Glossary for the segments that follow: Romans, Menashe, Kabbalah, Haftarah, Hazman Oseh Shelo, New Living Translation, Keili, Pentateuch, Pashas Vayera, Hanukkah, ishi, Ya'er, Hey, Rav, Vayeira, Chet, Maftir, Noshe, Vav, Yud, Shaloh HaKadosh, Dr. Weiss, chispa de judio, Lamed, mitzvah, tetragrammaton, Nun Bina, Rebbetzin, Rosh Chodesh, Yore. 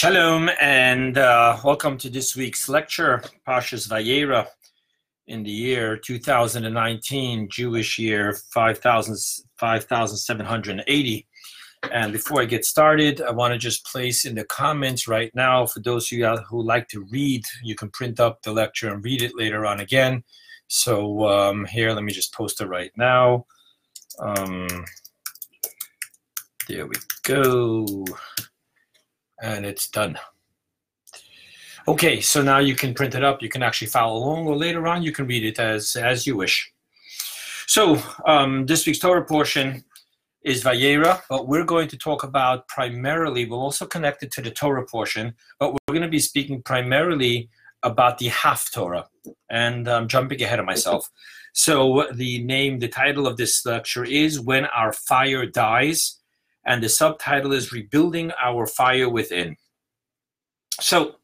Shalom and welcome to this week's lecture, Pashas Vayera, in the year 2019, Jewish year 5,780. And before I get started, I want to just place in the comments right now, for those of you who like to read, you can print up the lecture and read it later on again. So here, let me just post it right now. There we go. And it's done. Okay, so now you can print it up. You can actually follow along, or later on you can read it as you wish. So this week's Torah portion is Vayeira, but we're going to talk about primarily, we'll also connect it to the Torah portion, but we're going to be speaking primarily about the Haftarah. And I'm jumping ahead of myself. So the title of this lecture is When Our Fire Dies, and the subtitle is Rebuilding Our Fire Within. So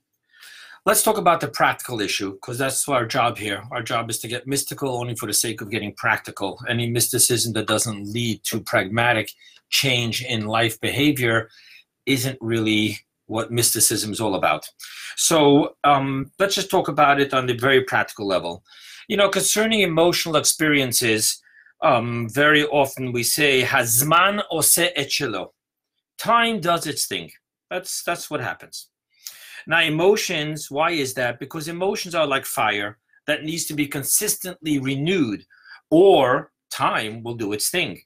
let's talk about the practical issue, because that's our job here. Our job is to get mystical only for the sake of getting practical. Any mysticism that doesn't lead to pragmatic change in life behavior isn't really what mysticism is all about. So let's just talk about it on the very practical level. You know, concerning emotional experiences, very often we say Hazman Oseh Shelo. Time does its thing. That's what happens. Now emotions, why is that? Because emotions are like fire that needs to be consistently renewed, or time will do its thing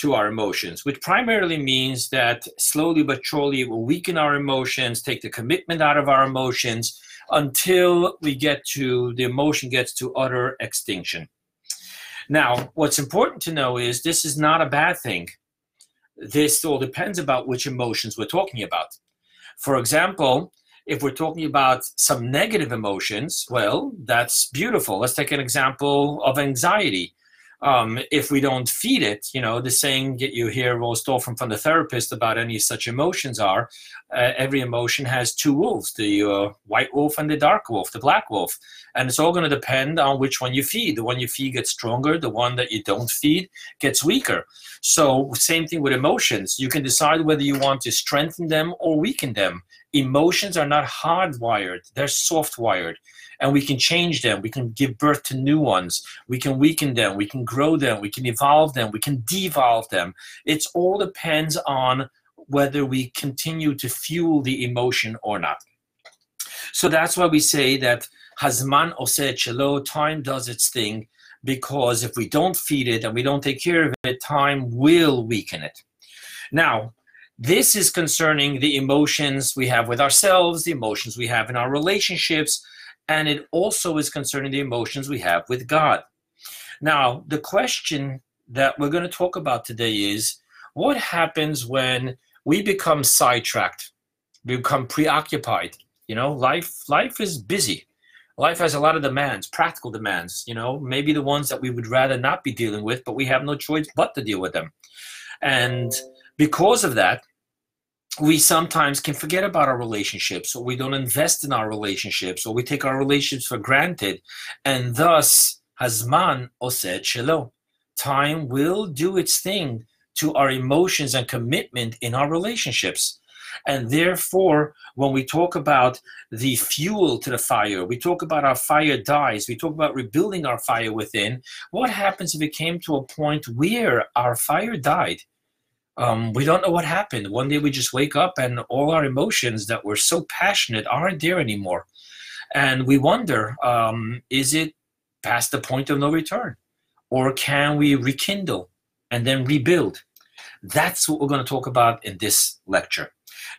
to our emotions, which primarily means that slowly but surely it will weaken our emotions, take the commitment out of our emotions until we get to the emotion gets to utter extinction. Now, what's important to know is this is not a bad thing. This all depends about which emotions we're talking about. For example, if we're talking about some negative emotions, well, that's beautiful. Let's take an example of anxiety. If we don't feed it, you know, the saying that you hear most often from the therapist about any such emotions are, every emotion has two wolves, the white wolf and the dark wolf, the black wolf. And it's all going to depend on which one you feed. The one you feed gets stronger, the one that you don't feed gets weaker. So same thing with emotions. You can decide whether you want to strengthen them or weaken them. Emotions are not hardwired, they're softwired. And we can change them, we can give birth to new ones, we can weaken them, we can grow them, we can evolve them, we can devolve them. It all depends on whether we continue to fuel the emotion or not. So that's why we say that Hazman Oseh Shelo, time does its thing, because if we don't feed it and we don't take care of it, time will weaken it. Now, this is concerning the emotions we have with ourselves, the emotions we have in our relationships, and it also is concerning the emotions we have with God. Now, the question that we're going to talk about today is, what happens when we become sidetracked, we become preoccupied? You know, life is busy. Life has a lot of demands, practical demands, you know, maybe the ones that we would rather not be dealing with, but we have no choice but to deal with them. And because of that, we sometimes can forget about our relationships, or we don't invest in our relationships, or we take our relationships for granted, and thus Hazman Oseh Shelo, time will do its thing to our emotions and commitment in our relationships. And therefore, when we talk about the fuel to the fire, we talk about our fire dies, we talk about rebuilding our fire within, what happens if it came to a point where our fire died? We don't know what happened. One day we just wake up and all our emotions that were so passionate aren't there anymore. And we wonder, is it past the point of no return? Or can we rekindle and then rebuild? That's what we're going to talk about in this lecture.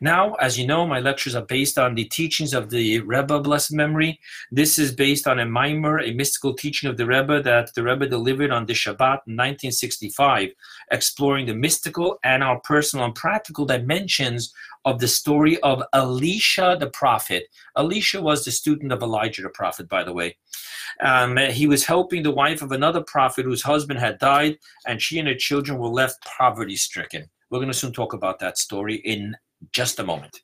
Now, as you know, my lectures are based on the teachings of the Rebbe, blessed memory. This is based on a mimer, a mystical teaching of the Rebbe that the Rebbe delivered on the Shabbat in 1965, exploring the mystical and our personal and practical dimensions of the story of Elisha the prophet. Elisha was the student of Elijah the prophet, by the way. He was helping the wife of another prophet whose husband had died, and she and her children were left poverty-stricken. We're going to soon talk about that story in just a moment.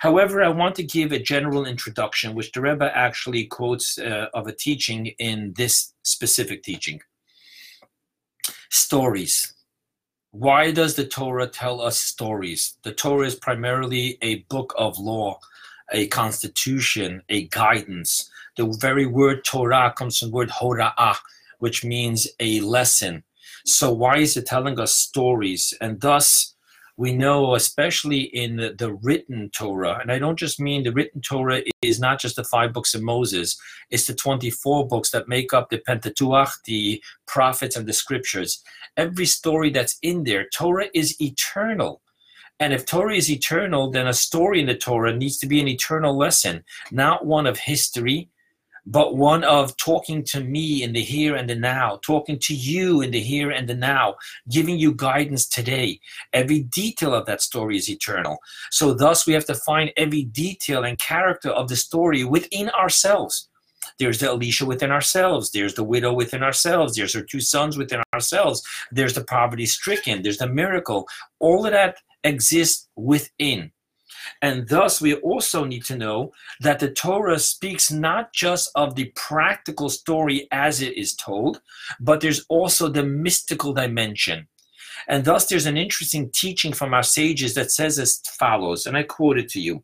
However, I want to give a general introduction, which the Rebbe actually quotes of a teaching in this specific teaching. Stories. Why does the Torah tell us stories? The Torah is primarily a book of law, a constitution, a guidance. The very word Torah comes from the word hora'ah, which means a lesson. So why is it telling us stories? And thus, we know, especially in the written Torah, and I don't just mean the written Torah is not just the 5 books of Moses, it's the 24 books that make up the Pentateuch, the prophets, and the scriptures. Every story that's in there, Torah is eternal. And if Torah is eternal, then a story in the Torah needs to be an eternal lesson, not one of history, but one of talking to me in the here and the now, talking to you in the here and the now, giving you guidance today. Every detail of that story is eternal. So thus we have to find every detail and character of the story within ourselves. There's the Elisha within ourselves. There's the widow within ourselves. There's her 2 sons within ourselves. There's the poverty stricken. There's the miracle. All of that exists within. And thus, we also need to know that the Torah speaks not just of the practical story as it is told, but there's also the mystical dimension. And thus, there's an interesting teaching from our sages that says as follows, and I quote it to you.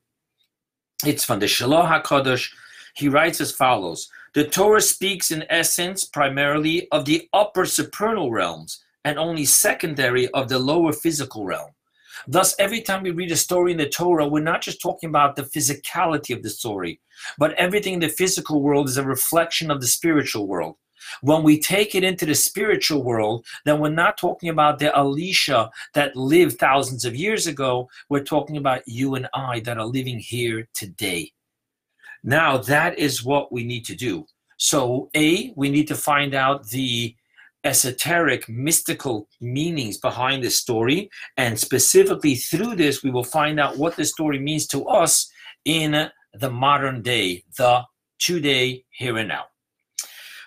It's from the Shaloh HaKadosh. He writes as follows, "The Torah speaks in essence primarily of the upper supernal realms and only secondary of the lower physical realm." Thus, every time we read a story in the Torah, we're not just talking about the physicality of the story, but everything in the physical world is a reflection of the spiritual world. When we take it into the spiritual world, then we're not talking about the Elisha that lived thousands of years ago. We're talking about you and I that are living here today. Now, that is what we need to do. So, A, we need to find out the esoteric, mystical meanings behind the story, and specifically through this we will find out what the story means to us in the modern day, the today, here and now.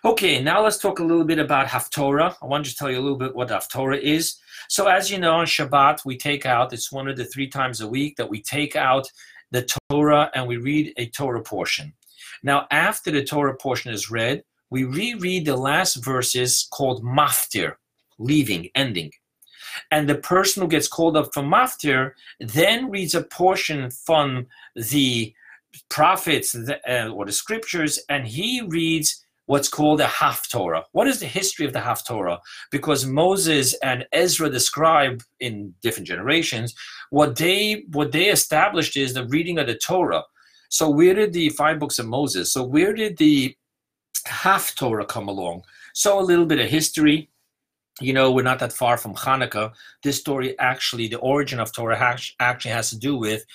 Okay, now let's talk a little bit about Haftorah. I want to tell you a little bit what Haftorah is. So as you know, on Shabbat we take out, it's one of the 3 times a week that we take out the Torah and we read a Torah portion. Now after the Torah portion is read, we reread the last verses called Maftir, leaving, ending. And the person who gets called up for Maftir then reads a portion from the prophets or the scriptures, and he reads what's called a Haftorah. What is the history of the Haftorah? Because Moses and Ezra describe in different generations, what they established is the reading of the Torah. So where did the 5 books of Moses, so where did the Haftorah come along? So a little bit of history. You know, we're not that far from Hanukkah. This story actually, the origin of Torah actually has to do with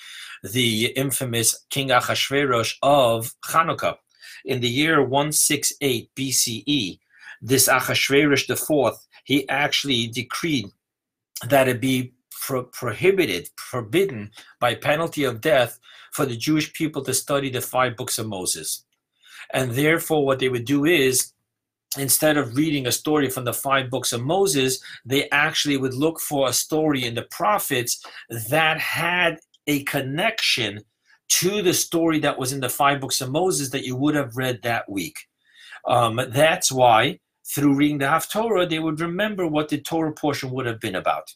the infamous King Achashverosh of Hanukkah. In the year 168 BCE, this Achashverosh IV, he actually decreed that it be forbidden by penalty of death for the Jewish people to study the 5 books of Moses. And therefore, what they would do is, instead of reading a story from the 5 books of Moses, they actually would look for a story in the prophets that had a connection to the story that was in the 5 books of Moses that you would have read that week. That's why, through reading the Haftorah, they would remember what the Torah portion would have been about.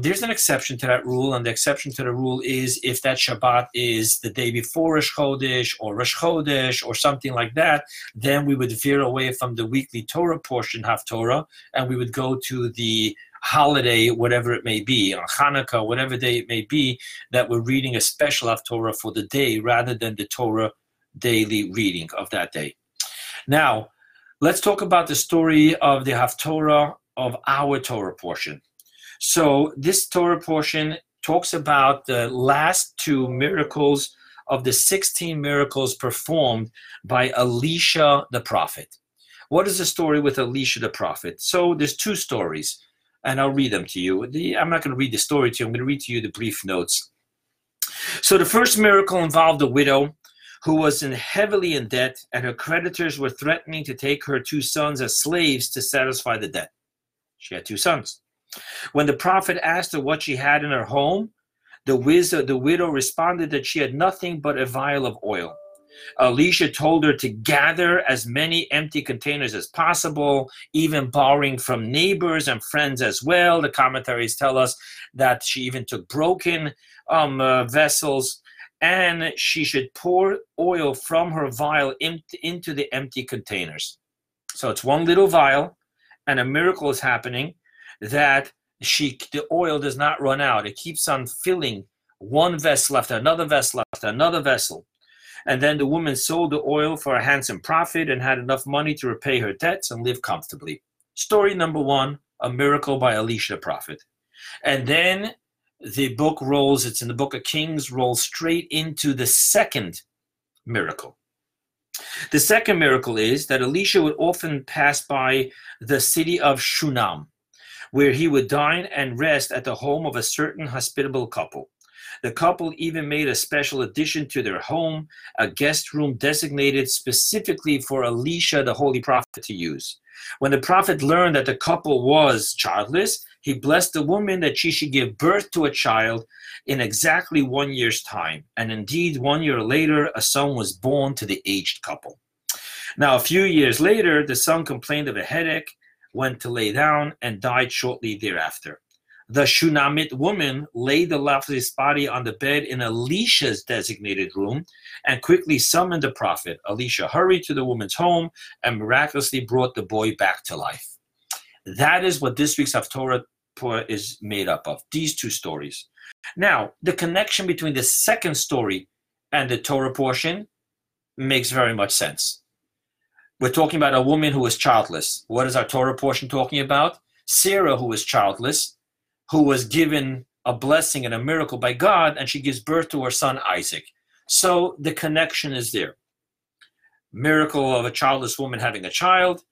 There's an exception to that rule, and the exception to the rule is if that Shabbat is the day before Rosh Chodesh or something like that, then we would veer away from the weekly Torah portion, Haftorah, and we would go to the holiday, whatever it may be, on Hanukkah, whatever day it may be, that we're reading a special Haftorah for the day rather than the Torah daily reading of that day. Now, let's talk about the story of the Haftorah of our Torah portion. So this Torah portion talks about the last 2 miracles of the 16 miracles performed by Elisha the prophet. What is the story with Elisha the prophet? So there's 2 stories, and I'll read them to you. I'm not going to read the story to you. I'm going to read to you the brief notes. So the first miracle involved a widow who was heavily in debt, and her creditors were threatening to take her 2 sons as slaves to satisfy the debt. She had 2 sons. When the prophet asked her what she had in her home, the widow responded that she had nothing but a vial of oil. Elisha told her to gather as many empty containers as possible, even borrowing from neighbors and friends as well. The commentaries tell us that she even took broken vessels, and she should pour oil from her vial into the empty containers. So it's one little vial, and a miracle is happening that the oil does not run out. It keeps on filling, one vessel after another vessel after another vessel. And then the woman sold the oil for a handsome profit and had enough money to repay her debts and live comfortably. Story number one, a miracle by Elisha the prophet. And then the book rolls, it's in the book of Kings, rolls straight into the second miracle. The second miracle is that Elisha would often pass by the city of Shunam, where he would dine and rest at the home of a certain hospitable couple. The couple even made a special addition to their home, a guest room designated specifically for Elisha, the holy prophet, to use. When the prophet learned that the couple was childless, he blessed the woman that she should give birth to a child in exactly 1 year's time. And indeed, 1 year later, a son was born to the aged couple. Now, a few years later, the son complained of a headache, went to lay down, and died shortly thereafter. The Shunammite woman laid the lifeless body on the bed in Elisha's designated room and quickly summoned the prophet. Elisha hurried to the woman's home and miraculously brought the boy back to life. That is what this week's Haftarah is made up of, these two stories. Now, the connection between the second story and the Torah portion makes very much sense. We're talking about a woman who is childless. What is our Torah portion talking about? Sarah, who is childless, who was given a blessing and a miracle by God, and she gives birth to her son Isaac. So the connection is there. Miracle of a childless woman having a child.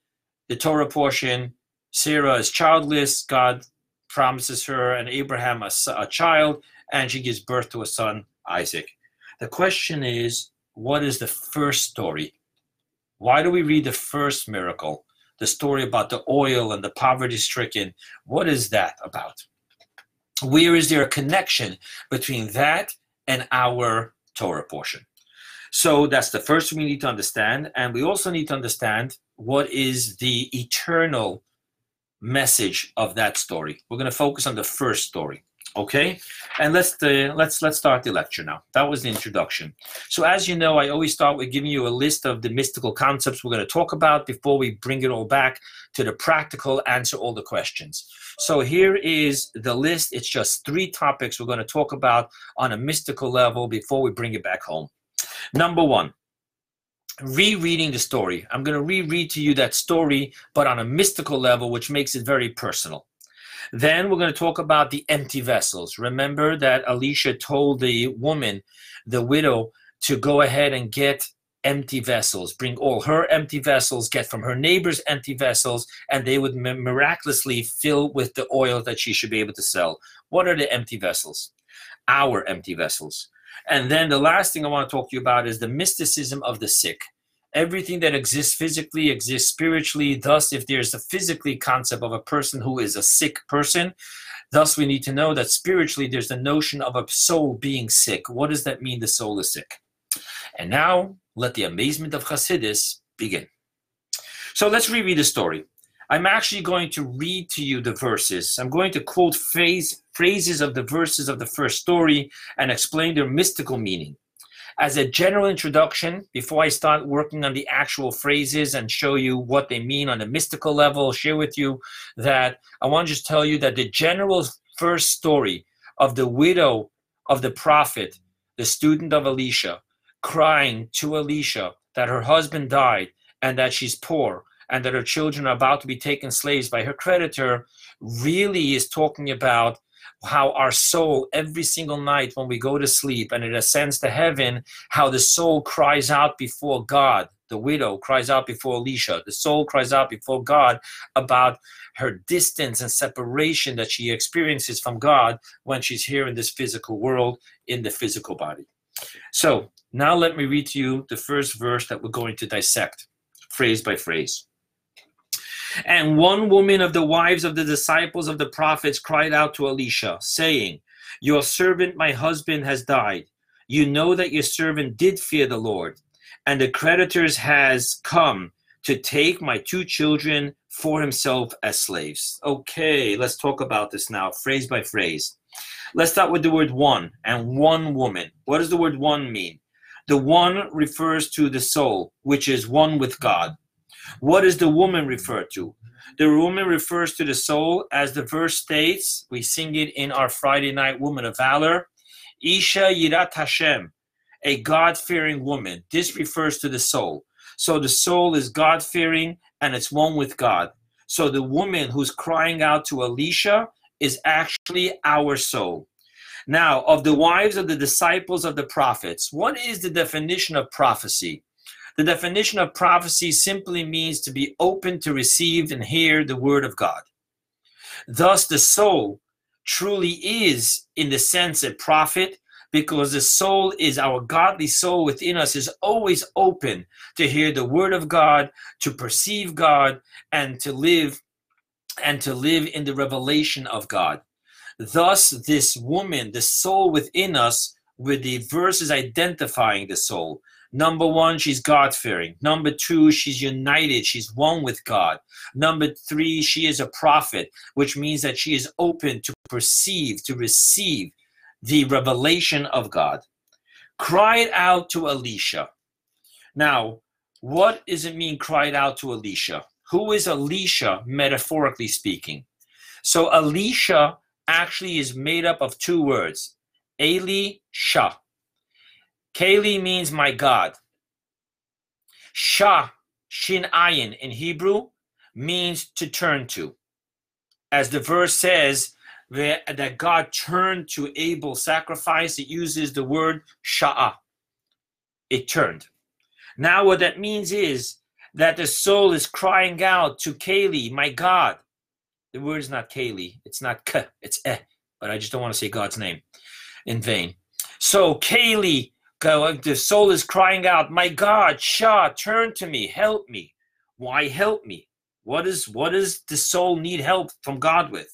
The Torah portion, Sarah is childless, God promises her and Abraham a child, and she gives birth to a son, Isaac. The question is, what is the first story? Why do we read the first miracle, the story about the oil and the poverty-stricken? What is that about? Where is there a connection between that and our Torah portion? So that's the first thing we need to understand. And we also need to understand what is the eternal message of that story. We're going to focus on the first story, okay? And let's start the lecture now. That was the introduction. So as you know, I always start with giving you a list of the mystical concepts we're going to talk about before we bring it all back to the practical, answer all the questions. So here is the list. It's just 3 topics we're going to talk about on a mystical level before we bring it back home. Number one, rereading the story. I'm going to reread to you that story, but on a mystical level, which makes it very personal. Then we're going to talk about the empty vessels. Remember that Elisha told the woman, the widow, to go ahead and get empty vessels, bring all her empty vessels, get from her neighbor's empty vessels, and they would miraculously fill with the oil that she should be able to sell. What are the empty vessels? Our empty vessels. And then the last thing I want to talk to you about is the mysticism of the sick. Everything that exists physically exists spiritually. Thus, if there's a physically concept of a person who is a sick person, thus we need to know that spiritually there's the notion of a soul being sick. What does that mean, the soul is sick? And now, let the amazement of Chassidus begin. So let's reread the story. I'm actually going to read to you the verses. I'm going to quote phrases of the verses of the first story and explain their mystical meaning. As a general introduction, before I start working on the actual phrases and show you what they mean on a mystical level, share with you that I want to just tell you that the general first story of the widow of the prophet, the student of Elisha, crying to Elisha that her husband died and that she's poor and that her children are about to be taken slaves by her creditor, really is talking about how our soul, every single night when we go to sleep and it ascends to heaven, how the soul cries out before God. The widow cries out before Elisha. The soul cries out before God about her distance and separation that she experiences from God when she's here in this physical world, in the physical body. So now let me read to you the first verse that we're going to dissect, phrase by phrase. And one woman of the wives of the disciples of the prophets cried out to Elisha, saying, "Your servant, my husband, has died. You know that your servant did fear the Lord, and the creditors has come to take my two children for himself as slaves. Okay, let's talk about this now, phrase by phrase. Let's start with the word one and one woman. What does the word one mean? The one refers to the soul, which is one with God. What is the woman referred to? The woman refers to the soul, as the verse states. We sing it in our Friday night Woman of Valor. Isha Yirat Hashem, a God-fearing woman. This refers to the soul. So the soul is God-fearing and it's one with God. So the woman who's crying out to Elisha is actually our soul. Now, of the wives of the disciples of the prophets, what is the definition of prophecy? The definition of prophecy simply means to be open to receive and hear the word of God. Thus, the soul truly is, in the sense, a prophet, because the soul is our godly soul within us is always open to hear the word of God, to perceive God, and to live in the revelation of God. Thus, this woman, the soul within us, with the verses identifying the soul. Number one, she's God-fearing. Number two, she's united. She's one with God. Number three, she is a prophet, which means that she is open to perceive, to receive the revelation of God. Cried out to Elisha. Now, what does it mean, cried out to Elisha? Who is Elisha, metaphorically speaking? So Elisha actually is made up of two words, Elisha. Keili means my God. Shah, Shin Ayin in Hebrew, means to turn to. As the verse says, that God turned to Abel's sacrifice, it uses the word Sha'ah. It turned. Now what that means is that the soul is crying out to Keili, my God. The word is not Keili, it's not K, it's E, but I just don't want to say God's name in vain. So Keili, the soul is crying out, my God, Shah, turn to me, help me. Why help me? What does the soul need help from God with?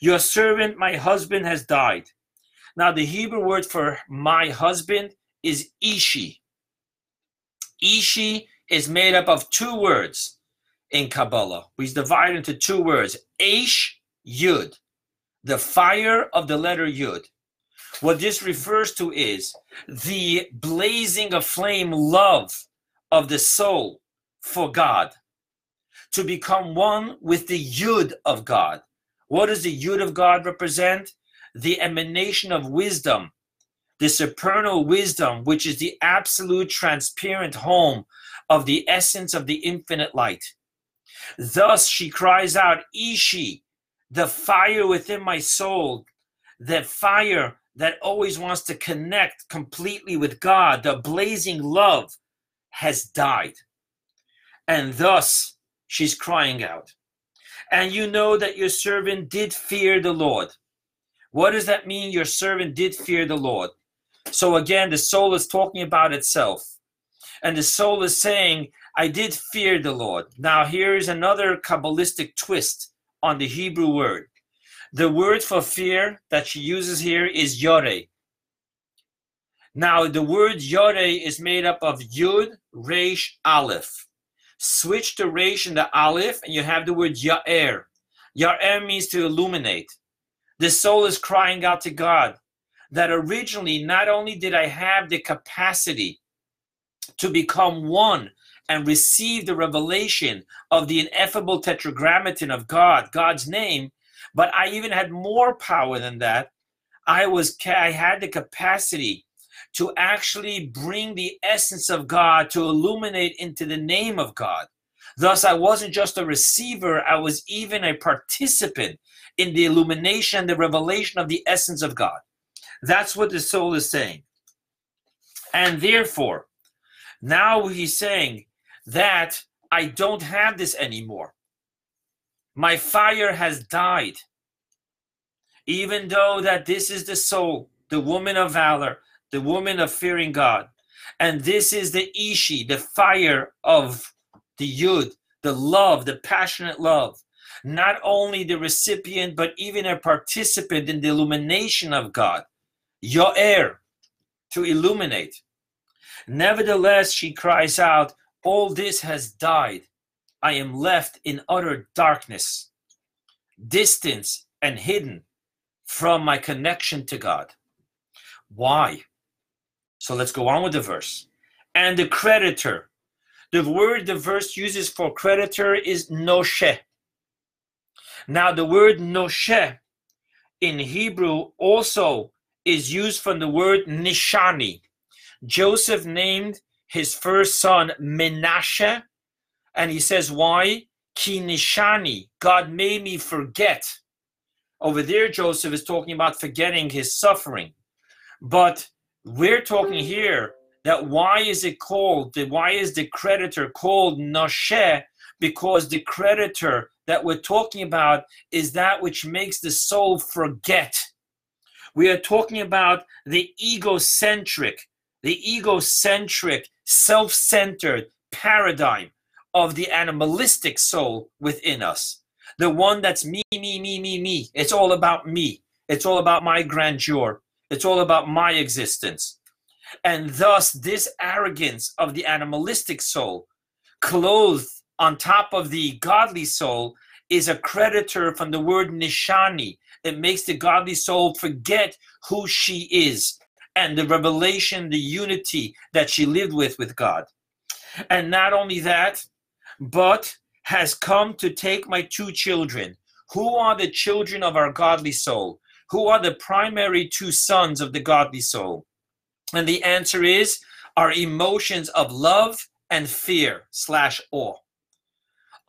Your servant, my husband, has died. Now, the Hebrew word for my husband is ishi. Ishi is made up of two words in Kabbalah. We divide it into two words, esh, Yud, the fire of the letter Yud. What this refers to is the blazing of flame love of the soul for God, to become one with the Yud of God. What does the Yud of God represent? The emanation of wisdom, the supernal wisdom, which is the absolute transparent home of the essence of the infinite light. Thus she cries out, Ishi, the fire within my soul, the fire that always wants to connect completely with God, the blazing love, has died. And thus, she's crying out. And you know that your servant did fear the Lord. What does that mean, your servant did fear the Lord? So again, the soul is talking about itself. And the soul is saying, I did fear the Lord. Now here is another Kabbalistic twist on the Hebrew word. The word for fear that she uses here is Yore. Now, the word Yore is made up of Yud, Reish, Aleph. Switch the Reish and the Aleph, and you have the word Ya'er. Ya'er means to illuminate. The soul is crying out to God that originally, not only did I have the capacity to become one and receive the revelation of the ineffable tetragrammaton of God, God's name, but I even had more power than that. I had the capacity to actually bring the essence of God, to illuminate into the name of God. Thus, I wasn't just a receiver, I was even a participant in the illumination, the revelation of the essence of God. That's what the soul is saying. And therefore, now he's saying that I don't have this anymore. My fire has died. Even though that this is the soul, the woman of valor, the woman of fearing God, and this is the ishi, the fire of the Yud, the love, the passionate love, not only the recipient, but even a participant in the illumination of God, Yo'er, to illuminate. Nevertheless, she cries out, all this has died. I am left in utter darkness, distance and hidden from my connection to God. Why? So let's go on with the verse. And the creditor. The word the verse uses for creditor is Noshe. Now the word Noshe in Hebrew also is used from the word Nishani. Joseph named his first son Menashe, and he says, why? Ki Nishani, God made me forget. Over there, Joseph is talking about forgetting his suffering. But we're talking here that why is the creditor called Noshe? Because the creditor that we're talking about is that which makes the soul forget. We are talking about the egocentric, self-centered paradigm of the animalistic soul within us. The one that's me, me, me, me, me. It's all about me. It's all about my grandeur. It's all about my existence. And thus, this arrogance of the animalistic soul, clothed on top of the godly soul, is a creditor from the word Nishani. It makes the godly soul forget who she is and the revelation, the unity that she lived with God. And not only that, but has come to take my two children. Who are the children of our godly soul? Who are the primary two sons of the godly soul? And the answer is our emotions of love and fear/awe.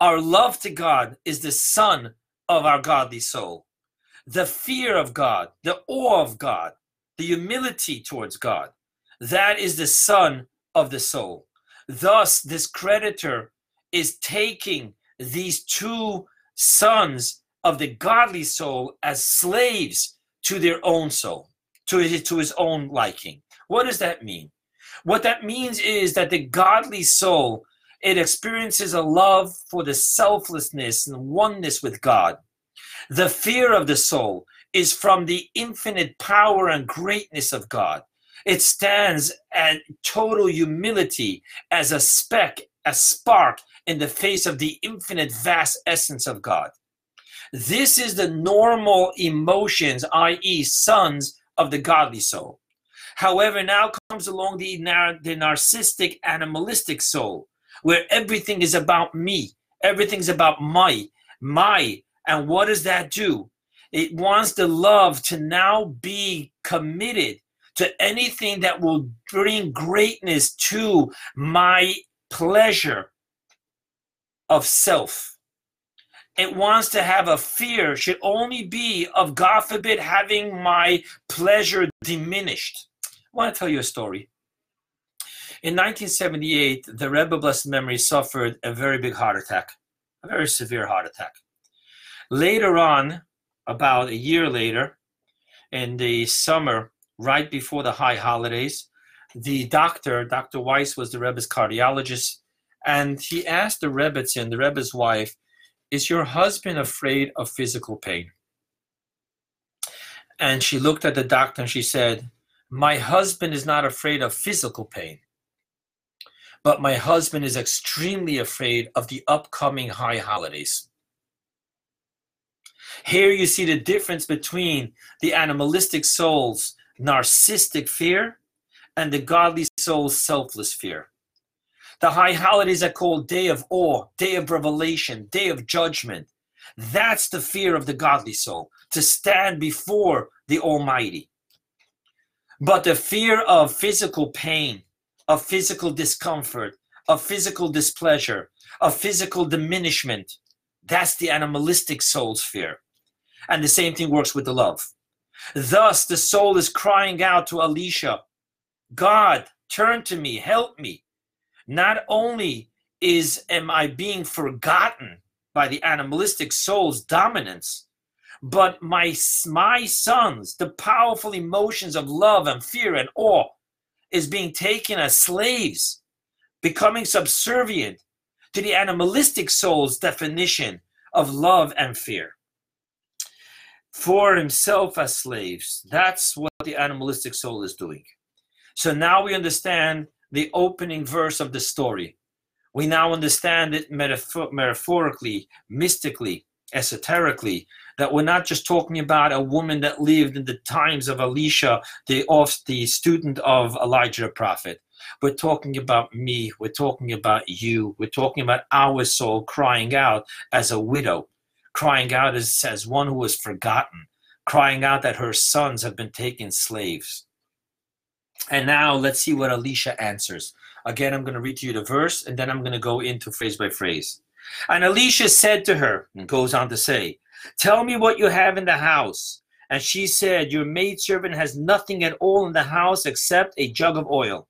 Our love to God is the son of our godly soul. The fear of God, the awe of God, the humility towards God, that is the son of the soul. Thus, this creditor is taking these two sons of the godly soul as slaves to their own soul, to his own liking. What does that mean? What that means is that the godly soul, it experiences a love for the selflessness and oneness with God. The fear of the soul is from the infinite power and greatness of God. It stands at total humility as a spark in the face of the infinite vast essence of God. This is the normal emotions, i.e. sons of the godly soul. However, now comes along the narcissistic, animalistic soul, where everything is about me, everything's about my. And what does that do? It wants the love to now be committed to anything that will bring greatness to my pleasure of self. It wants to have a fear, should only be of, God forbid, having my pleasure diminished. I want to tell you a story. In 1978, the Rebbe, blessed memory, suffered a very big heart attack, a very severe heart attack. Later on, about a year later, in the summer, right before the high holidays, the doctor, Dr. Weiss, was the Rebbe's cardiologist, and he asked the Rebbetzin, the Rebbe's wife, is your husband afraid of physical pain? And she looked at the doctor and she said, my husband is not afraid of physical pain, but my husband is extremely afraid of the upcoming high holidays. Here you see the difference between the animalistic soul's narcissistic fear and the godly soul's selfless fear. The high holidays are called day of awe, day of revelation, day of judgment. That's the fear of the godly soul, to stand before the Almighty. But the fear of physical pain, of physical discomfort, of physical displeasure, of physical diminishment, that's the animalistic soul's fear. And the same thing works with the love. Thus, the soul is crying out to Elisha, God, turn to me, help me. Not only am I being forgotten by the animalistic soul's dominance, but my sons, the powerful emotions of love and fear and awe, is being taken as slaves, becoming subservient to the animalistic soul's definition of love and fear. For himself as slaves, that's what the animalistic soul is doing. So now we understand the opening verse of the story. We now understand it metaphorically, mystically, esoterically, that we're not just talking about a woman that lived in the times of Elisha, the student of Elijah the prophet. We're talking about me, we're talking about you, we're talking about our soul crying out as a widow, crying out as one who was forgotten, crying out that her sons have been taken slaves. And now let's see what Elisha answers. Again, I'm going to read to you the verse, and then I'm going to go into phrase by phrase. And Elisha said to her, and goes on to say, "Tell me what you have in the house." And she said, "Your maidservant has nothing at all in the house except a jug of oil."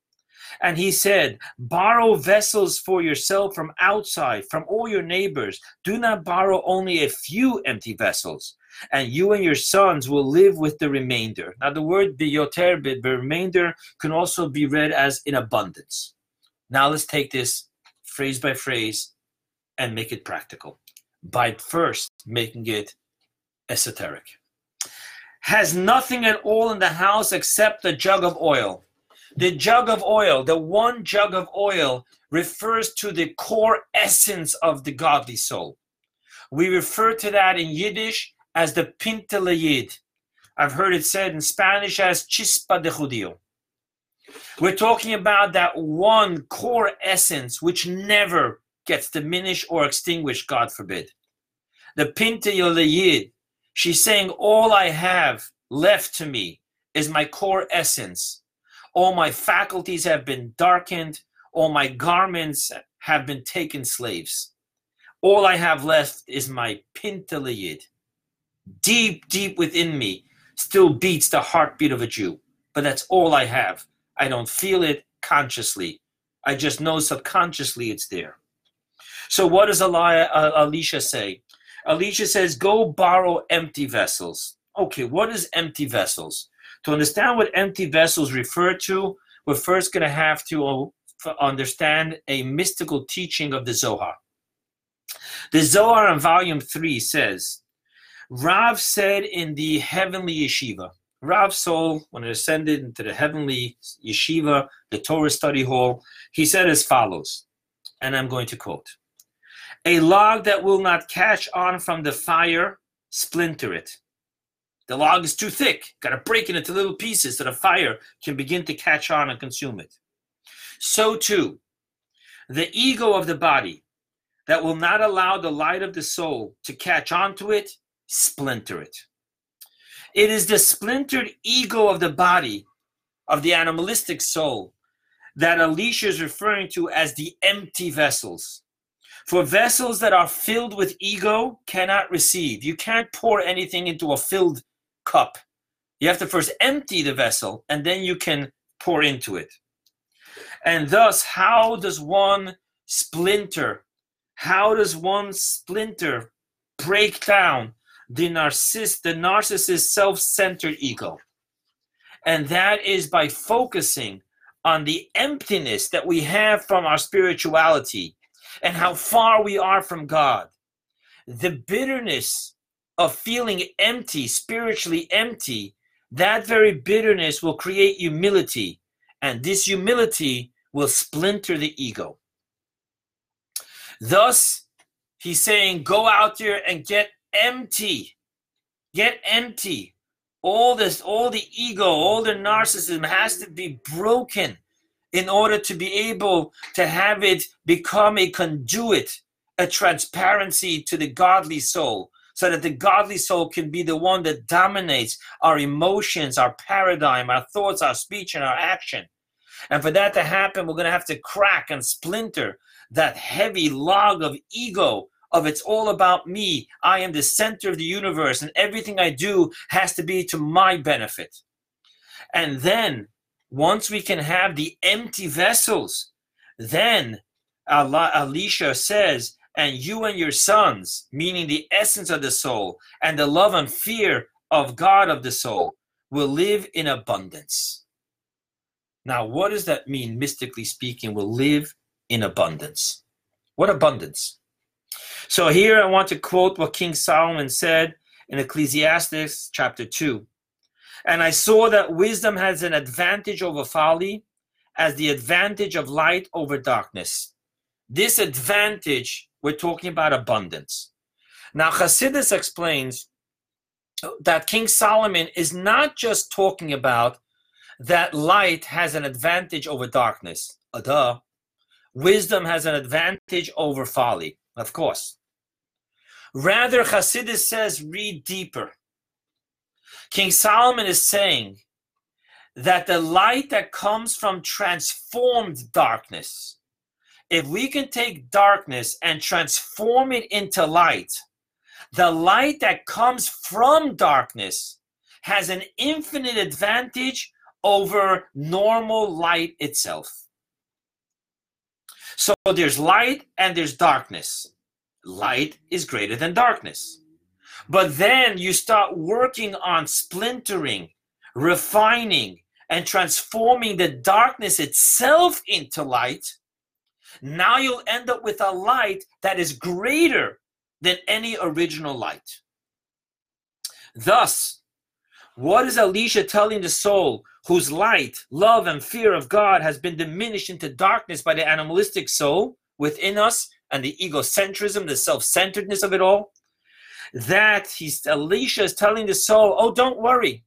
And he said, "Borrow vessels for yourself from outside, from all your neighbors. Do not borrow only a few empty vessels, and you and your sons will live with the remainder." Now the word biyoter, the remainder, can also be read as in abundance. Now let's take this phrase by phrase and make it practical by first making it esoteric. Has nothing at all in the house except a jug of oil. The jug of oil, the one jug of oil, refers to the core essence of the godly soul. We refer to that in Yiddish as the pintalayid. I've heard it said in Spanish as chispa de judio. We're talking about that one core essence which never gets diminished or extinguished, God forbid. The pintalayid, she's saying, all I have left to me is my core essence. All my faculties have been darkened. All my garments have been taken slaves. All I have left is my pintalayid. Deep, deep within me still beats the heartbeat of a Jew. But that's all I have. I don't feel it consciously. I just know subconsciously it's there. So what does Elisha say? Elisha says, go borrow empty vessels. Okay, what is empty vessels? To understand what empty vessels refer to, we're first going to have to understand a mystical teaching of the Zohar. The Zohar in volume 3 says, Rav said in the heavenly yeshiva, Rav's soul, when it ascended into the heavenly yeshiva, the Torah study hall, he said as follows, and I'm going to quote, "A log that will not catch on from the fire, splinter it." The log is too thick. Got to break it into little pieces so the fire can begin to catch on and consume it. So too, the ego of the body that will not allow the light of the soul to catch onto it, splinter it. It is the splintered ego of the body of the animalistic soul that Elisha is referring to as the empty vessels. For vessels that are filled with ego cannot receive. You can't pour anything into a filled cup. You have to first empty the vessel and then you can pour into it. And thus, how does one splinter break down the narcissist's self-centered ego? And that is by focusing on the emptiness that we have from our spirituality and how far we are from God. The bitterness of feeling empty, spiritually empty, that very bitterness will create humility, and this humility will splinter the ego. Thus, he's saying, go out there and get empty. All the ego, all the narcissism has to be broken in order to be able to have it become a conduit, a transparency to the godly soul, so that the godly soul can be the one that dominates our emotions, our paradigm, our thoughts, our speech, and our action. And for that to happen, we're going to have to crack and splinter that heavy log of ego, of it's all about me, I am the center of the universe, and everything I do has to be to my benefit. And then, once we can have the empty vessels, then Elisha says, and you and your sons, meaning the essence of the soul, and the love and fear of God of the soul, will live in abundance. Now, what does that mean, mystically speaking, will live in abundance? What abundance? So here I want to quote what King Solomon said in Ecclesiastes chapter 2. "And I saw that wisdom has an advantage over folly, as the advantage of light over darkness. This advantage, we're talking about abundance. Now, Chassidus explains that King Solomon is not just talking about that light has an advantage over darkness. Duh. Wisdom has an advantage over folly, of course. Rather, Chassidus says, read deeper. King Solomon is saying that the light that comes from transformed darkness, if we can take darkness and transform it into light, the light that comes from darkness has an infinite advantage over normal light itself. So there's light and there's darkness. Light is greater than darkness. But then you start working on splintering, refining, and transforming the darkness itself into light. Now you'll end up with a light that is greater than any original light. Thus, what is Elisha telling the soul whose light, love, and fear of God has been diminished into darkness by the animalistic soul within us and the egocentrism, the self-centeredness of it all? That Elisha is telling the soul, oh, don't worry.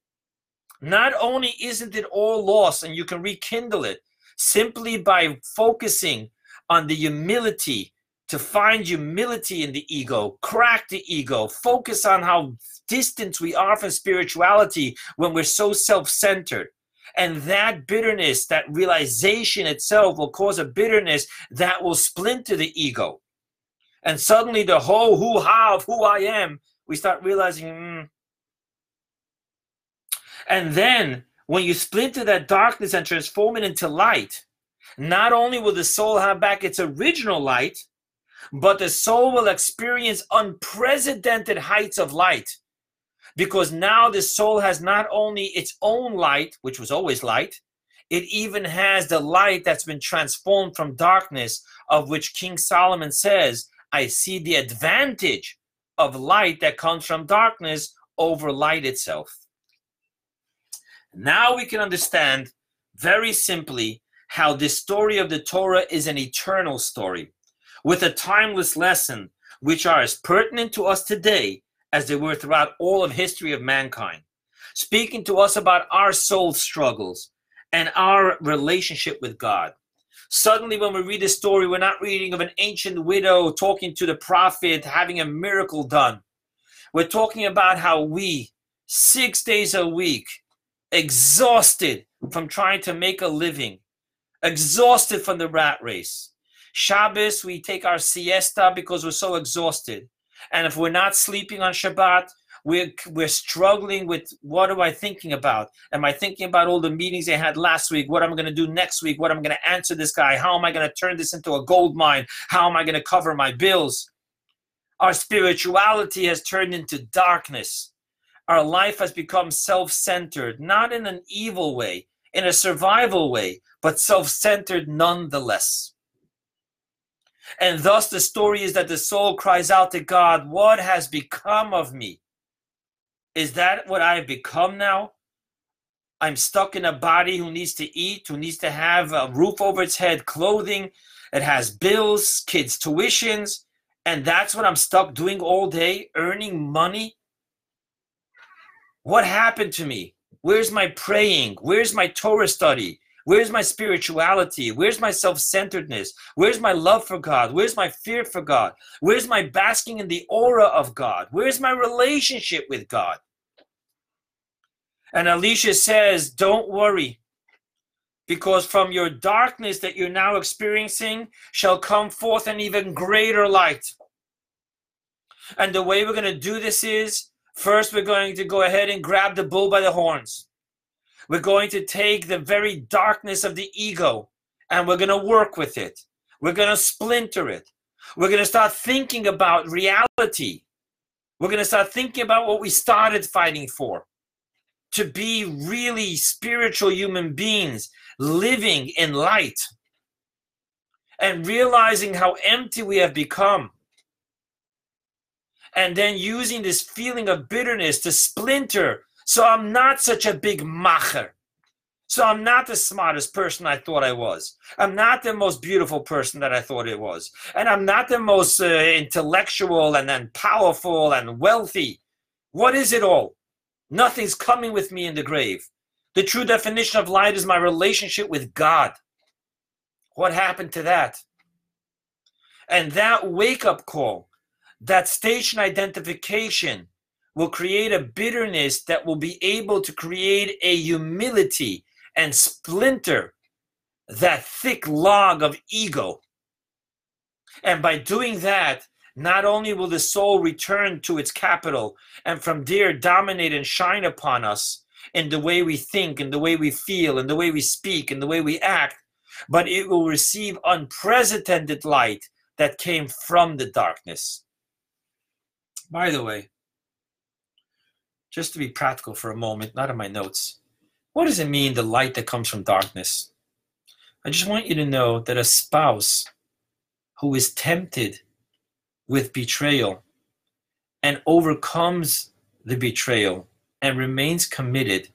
Not only isn't it all lost and you can rekindle it simply by focusing on the humility, to find humility in the ego, crack the ego, focus on how distant we are from spirituality when we're so self-centered. And that bitterness, that realization itself will cause a bitterness that will splinter the ego. And suddenly the whole hoo-ha of who I am, we start realizing, And then when you splinter that darkness and transform it into light, not only will the soul have back its original light, but the soul will experience unprecedented heights of light. Because now the soul has not only its own light, which was always light, it even has the light that's been transformed from darkness, of which King Solomon says, I see the advantage of light that comes from darkness over light itself. Now we can understand very simply how this story of the Torah is an eternal story with a timeless lesson, which are as pertinent to us today as they were throughout all of history of mankind, speaking to us about our soul struggles and our relationship with God. Suddenly, when we read this story, we're not reading of an ancient widow talking to the prophet, having a miracle done. We're talking about how we, 6 days a week, exhausted from trying to make a living, exhausted from the rat race. Shabbos, we take our siesta because we're so exhausted. And if we're not sleeping on Shabbat, we're struggling with, what am I thinking about? Am I thinking about all the meetings I had last week? What am I going to do next week? What am I going to answer this guy? How am I going to turn this into a gold mine? How am I going to cover my bills? Our spirituality has turned into darkness. Our life has become self-centered, not in an evil way, in a survival way, but self-centered nonetheless. And thus the story is that the soul cries out to God, what has become of me? Is that what I have become now? I'm stuck in a body who needs to eat, who needs to have a roof over its head, clothing. It has bills, kids' tuitions. And that's what I'm stuck doing all day, earning money. What happened to me? Where's my praying? Where's my Torah study? Where's my spirituality? Where's my self-centeredness? Where's my love for God? Where's my fear for God? Where's my basking in the aura of God? Where's my relationship with God? And Elisha says, don't worry, because from your darkness that you're now experiencing shall come forth an even greater light. And the way we're going to do this is, first we're going to go ahead and grab the bull by the horns. We're going to take the very darkness of the ego and we're going to work with it. We're going to splinter it. We're going to start thinking about reality. We're going to start thinking about what we started fighting for, to be really spiritual human beings living in light and realizing how empty we have become. And then using this feeling of bitterness to splinter. So I'm not such a big macher. So I'm not the smartest person I thought I was. I'm not the most beautiful person that I thought I was. And I'm not the most intellectual and then powerful and wealthy. What is it all? Nothing's coming with me in the grave. The true definition of light is my relationship with God. What happened to that? And that wake-up call, that station identification, will create a bitterness that will be able to create a humility and splinter that thick log of ego. And by doing that, not only will the soul return to its capital and from there dominate and shine upon us in the way we think, in the way we feel, in the way we speak, in the way we act, but it will receive unprecedented light that came from the darkness. By the way, just to be practical for a moment, not in my notes, what does it mean, the light that comes from darkness? I just want you to know that a spouse who is tempted with betrayal and overcomes the betrayal and remains committed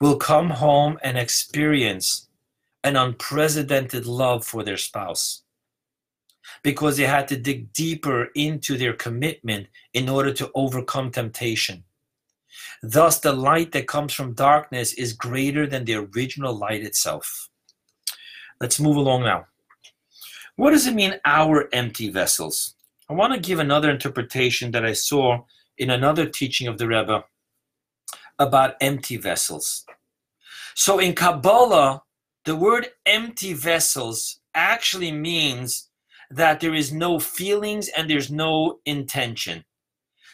will come home and experience an unprecedented love for their spouse, because they had to dig deeper into their commitment in order to overcome temptation. Thus, the light that comes from darkness is greater than the original light itself. Let's move along now. What does it mean, our empty vessels? I want to give another interpretation that I saw in another teaching of the Rebbe about empty vessels. So in Kabbalah, the word empty vessels actually means that there is no feelings and there's no intention.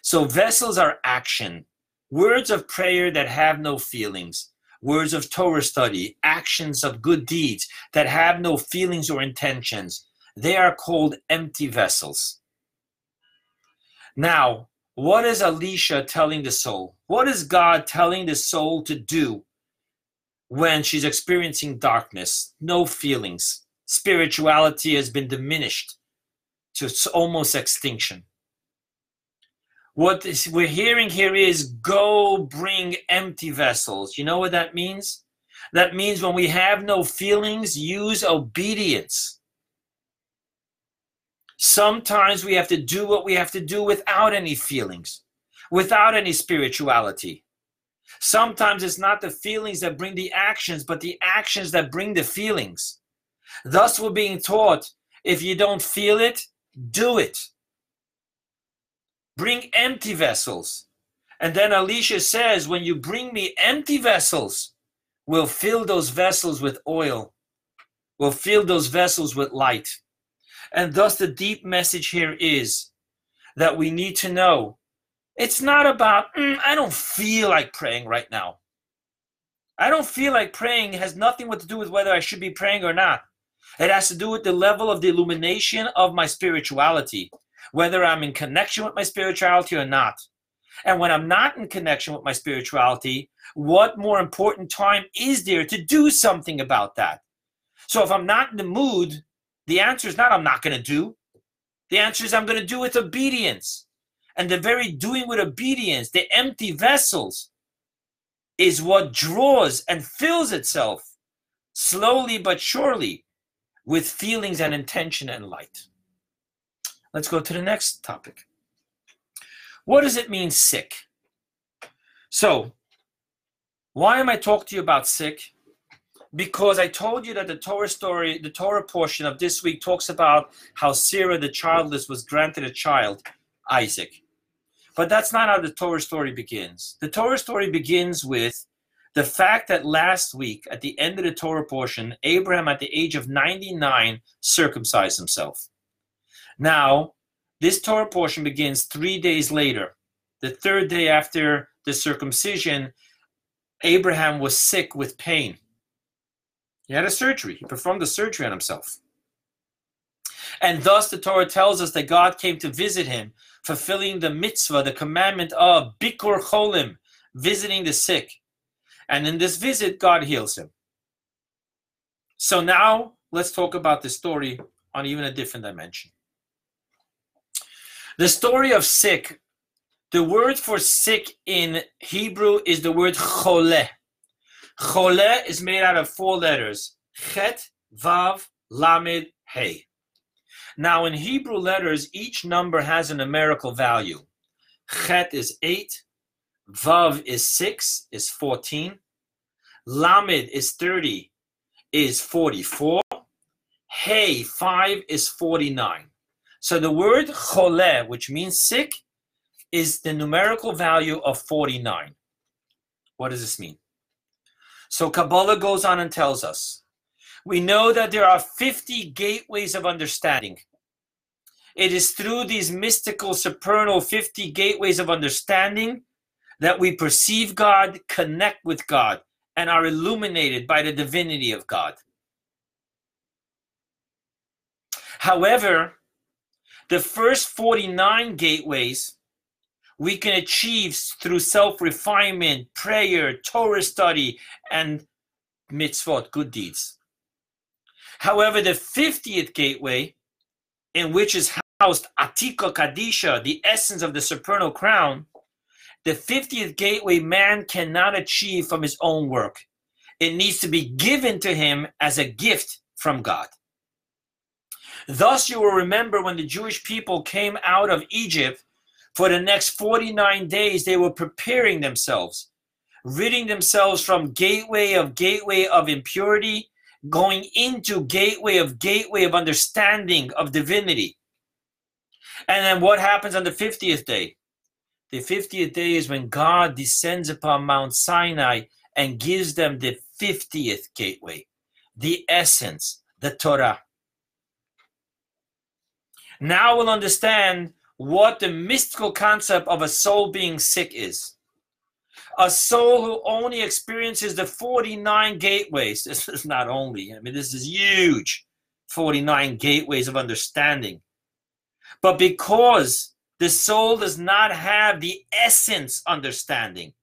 So vessels are action. Words of prayer that have no feelings. Words of Torah study. Actions of good deeds that have no feelings or intentions. They are called empty vessels. Now, what is Elisha telling the soul? What is God telling the soul to do when she's experiencing darkness? No feelings. Spirituality has been diminished to its almost extinction. What we're hearing here is, go bring empty vessels. You know what that means? That means when we have no feelings, use obedience. Sometimes we have to do what we have to do without any feelings, without any spirituality. Sometimes it's not the feelings that bring the actions, but the actions that bring the feelings. Thus, we're being taught, if you don't feel it, do it. Bring empty vessels. And then Elisha says, when you bring me empty vessels, we'll fill those vessels with oil. We'll fill those vessels with light. And thus, the deep message here is that we need to know, it's not about, I don't feel like praying right now. I don't feel like praying. It has nothing to do with whether I should be praying or not. It has to do with the level of the illumination of my spirituality, whether I'm in connection with my spirituality or not. And when I'm not in connection with my spirituality, what more important time is there to do something about that? So if I'm not in the mood, the answer is not I'm not going to do. The answer is I'm going to do with obedience. And the very doing with obedience, the empty vessels, is what draws and fills itself slowly but surely with feelings and intention and light. Let's go to the next topic. What does it mean, sick? So, why am I talking to you about sick? Because I told you that the Torah portion of this week talks about how Sarah the childless was granted a child, Isaac. But that's not how the Torah story begins. The Torah story begins with the fact that last week, at the end of the Torah portion, Abraham, at the age of 99, circumcised himself. Now, this Torah portion begins 3 days later. The third day after the circumcision, Abraham was sick with pain. He had a surgery. He performed a surgery on himself. And thus, the Torah tells us that God came to visit him, fulfilling the mitzvah, the commandment of Bikur Cholim, visiting the sick. And in this visit, God heals him. So now, let's talk about the story on even a different dimension. The story of sick, the word for sick in Hebrew is the word choleh. Chole is made out of four letters, Chet, Vav, Lamed, Hey. Now in Hebrew letters, each number has a numerical value. Chet is 8, Vav is 6, is 14, Lamed is 30, is 44, Hey, 5, is 49. So the word Chole, which means sick, is the numerical value of 49. What does this mean? So Kabbalah goes on and tells us, we know that there are 50 gateways of understanding. It is through these mystical, supernal 50 gateways of understanding that we perceive God, connect with God, and are illuminated by the divinity of God. However, the first 49 gateways we can achieve through self-refinement, prayer, Torah study, and mitzvot, good deeds. However, the 50th gateway, in which is housed Atika Kadisha, the essence of the supernal crown, the 50th gateway man cannot achieve from his own work. It needs to be given to him as a gift from God. Thus, you will remember when the Jewish people came out of Egypt, for the next 49 days, they were preparing themselves, ridding themselves from gateway of impurity, going into gateway of understanding of divinity. And then what happens on the 50th day? The 50th day is when God descends upon Mount Sinai and gives them the 50th gateway, the essence, the Torah. Now we'll understand what the mystical concept of a soul being sick is. A soul who only experiences the 49 gateways. This is not only, I mean, this is huge. 49 gateways of understanding. But because the soul does not have the essence understanding,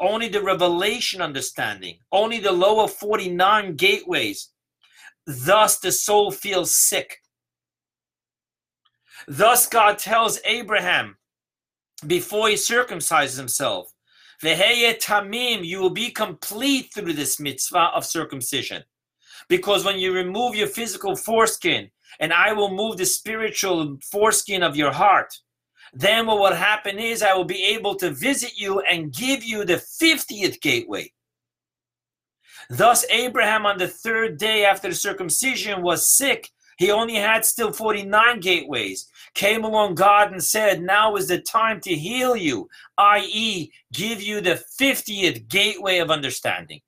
only the revelation understanding, only the lower 49 gateways, thus the soul feels sick. Thus God tells Abraham, before he circumcises himself, Veheye tamim, you will be complete through this mitzvah of circumcision. Because when you remove your physical foreskin, and I will move the spiritual foreskin of your heart, then what will happen is I will be able to visit you and give you the 50th gateway. Thus Abraham on the third day after the circumcision was sick. He only had still 49 gateways. Came along God and said, now is the time to heal you, i.e. give you the 50th gateway of understanding.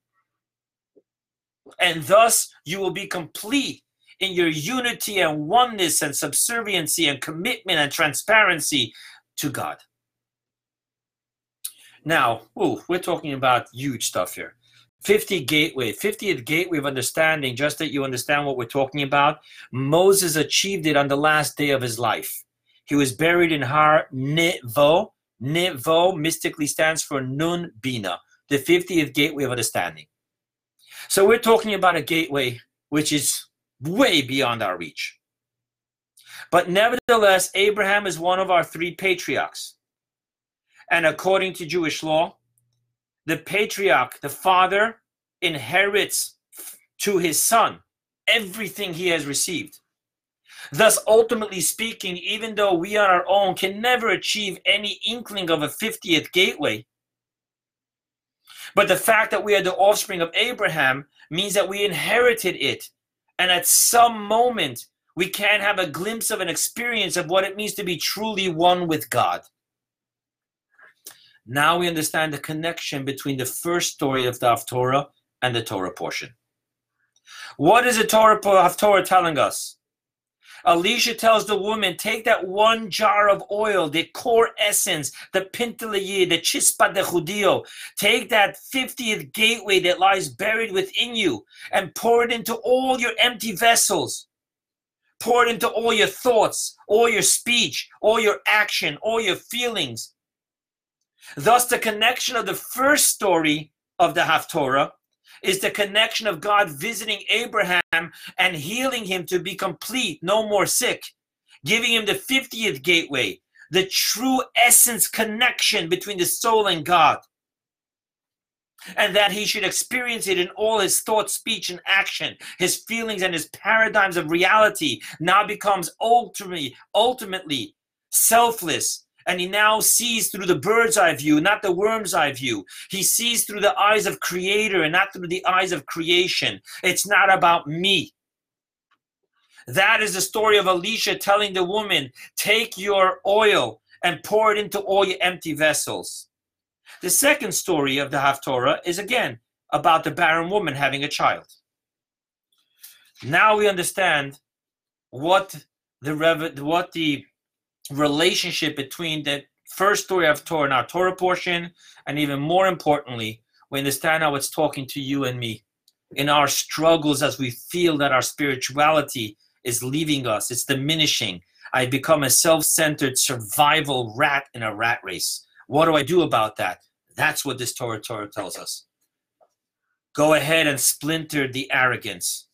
And thus you will be complete in your unity and oneness and subserviency and commitment and transparency to God. Now, we're talking about huge stuff here. 50th gateway of understanding, just that you understand what we're talking about. Moses achieved it on the last day of his life. He was buried in Har Nevo. Nevo mystically stands for Nun Bina, the 50th gateway of understanding. So we're talking about a gateway which is way beyond our reach. But nevertheless, Abraham is one of our three patriarchs. And according to Jewish law, the patriarch, the father, inherits to his son everything he has received. Thus, ultimately speaking, even though we on our own can never achieve any inkling of a 50th gateway, but the fact that we are the offspring of Abraham means that we inherited it. And at some moment, we can have a glimpse of an experience of what it means to be truly one with God. Now we understand the connection between the first story of the Haftarah and the Torah portion. What is the Haftarah telling us? Elisha tells the woman, take that one jar of oil, the core essence, the pintalayid, the chispa de judio. Take that 50th gateway that lies buried within you and pour it into all your empty vessels. Pour it into all your thoughts, all your speech, all your action, all your feelings. Thus, the connection of the first story of the Haftarah is the connection of God visiting Abraham and healing him to be complete, no more sick, giving him the 50th gateway, the true essence connection between the soul and God. and that he should experience it in all his thought, speech, and action. His feelings and his paradigms of reality now becomes ultimately selfless, and he now sees through the bird's eye view, not the worm's eye view. He sees through the eyes of Creator and not through the eyes of creation. It's not about me. That is the story of Elisha telling the woman, take your oil and pour it into all your empty vessels. The second story of the Haftorah is again about the barren woman having a child. Now we understand what the relationship between the first story of Torah and our Torah portion, and even more importantly, we understand how it's talking to you and me in our struggles as we feel that our spirituality is leaving us, it's diminishing. I become a self-centered survival rat in a rat race. What do I do about that? That's what this Torah tells us. Go ahead and splinter the arrogance.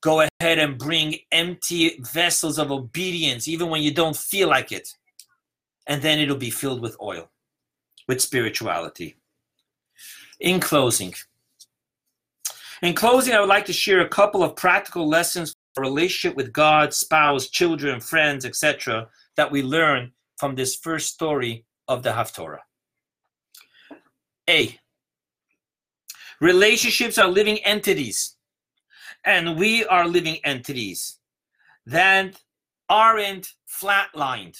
Go ahead and bring empty vessels of obedience, even when you don't feel like it. And then it'll be filled with oil, with spirituality. In closing, I would like to share a couple of practical lessons for relationship with God, spouse, children, friends, etc., that we learn from this first story of the Haftorah. A, relationships are living entities, and we are living entities that aren't flatlined.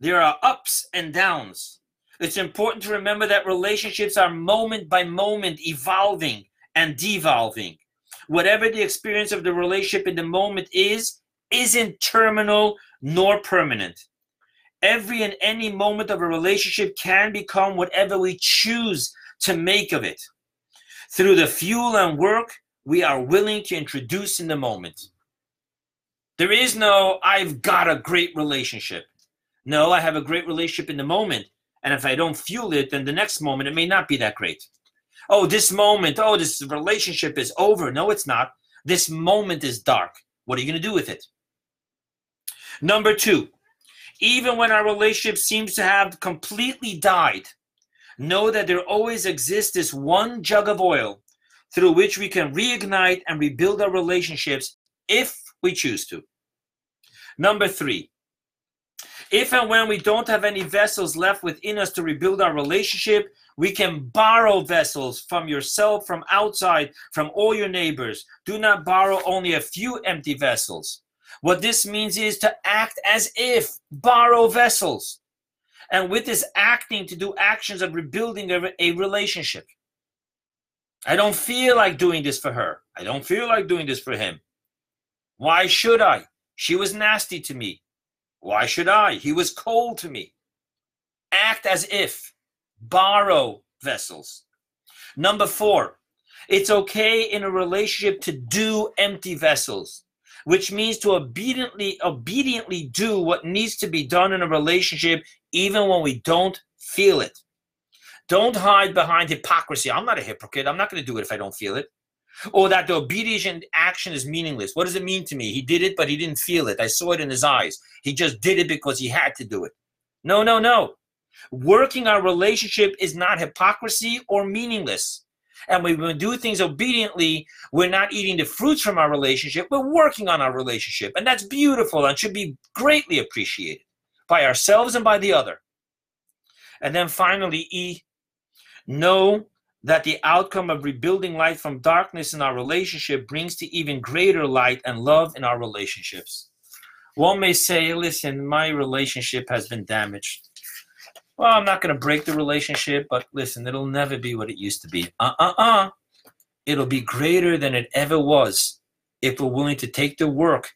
There are ups and downs. It's important to remember that relationships are moment by moment evolving and devolving. Whatever the experience of the relationship in the moment is, isn't terminal nor permanent. Every and any moment of a relationship can become whatever we choose to make of it. Through the fuel and work we are willing to introduce in the moment. There is no, I've got a great relationship. No, I have a great relationship in the moment, and if I don't fuel it, then the next moment it may not be that great. Oh, this moment, oh, this relationship is over. No, it's not. This moment is dark. What are you going to do with it? Number two, even when our relationship seems to have completely died, know that there always exists this one jug of oil through which we can reignite and rebuild our relationships if we choose to. Number three, if and when we don't have any vessels left within us to rebuild our relationship, we can borrow vessels from yourself, from outside, from all your neighbors. Do not borrow only a few empty vessels. What this means is to act as if, borrow vessels. And with this acting, to do actions of rebuilding a relationship. I don't feel like doing this for her. I don't feel like doing this for him. Why should I? She was nasty to me. Why should I? He was cold to me. Act as if. Borrow vessels. Number four, it's okay in a relationship to do empty vessels, which means to obediently do what needs to be done in a relationship, even when we don't feel it. Don't hide behind hypocrisy. I'm not a hypocrite. I'm not going to do it if I don't feel it. Or that the obedient action is meaningless. What does it mean to me? He did it, but he didn't feel it. I saw it in his eyes. He just did it because he had to do it. No, no, no. Working our relationship is not hypocrisy or meaningless. And when we do things obediently, we're not eating the fruits from our relationship, we're working on our relationship. And that's beautiful and should be greatly appreciated by ourselves and by the other. And then finally, E, know that the outcome of rebuilding light from darkness in our relationship brings to even greater light and love in our relationships. One may say, listen, my relationship has been damaged. Well, I'm not going to break the relationship, but listen, it'll never be what it used to be. It'll be greater than it ever was if we're willing to take the work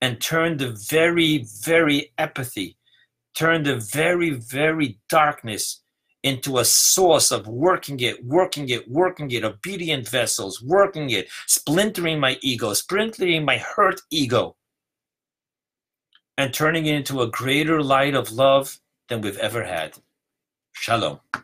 and turn the very, very apathy, turn the very, very darkness into a source of working it, obedient vessels, working it, splintering my ego, splintering my hurt ego, and turning it into a greater light of love than we've ever had. Shalom.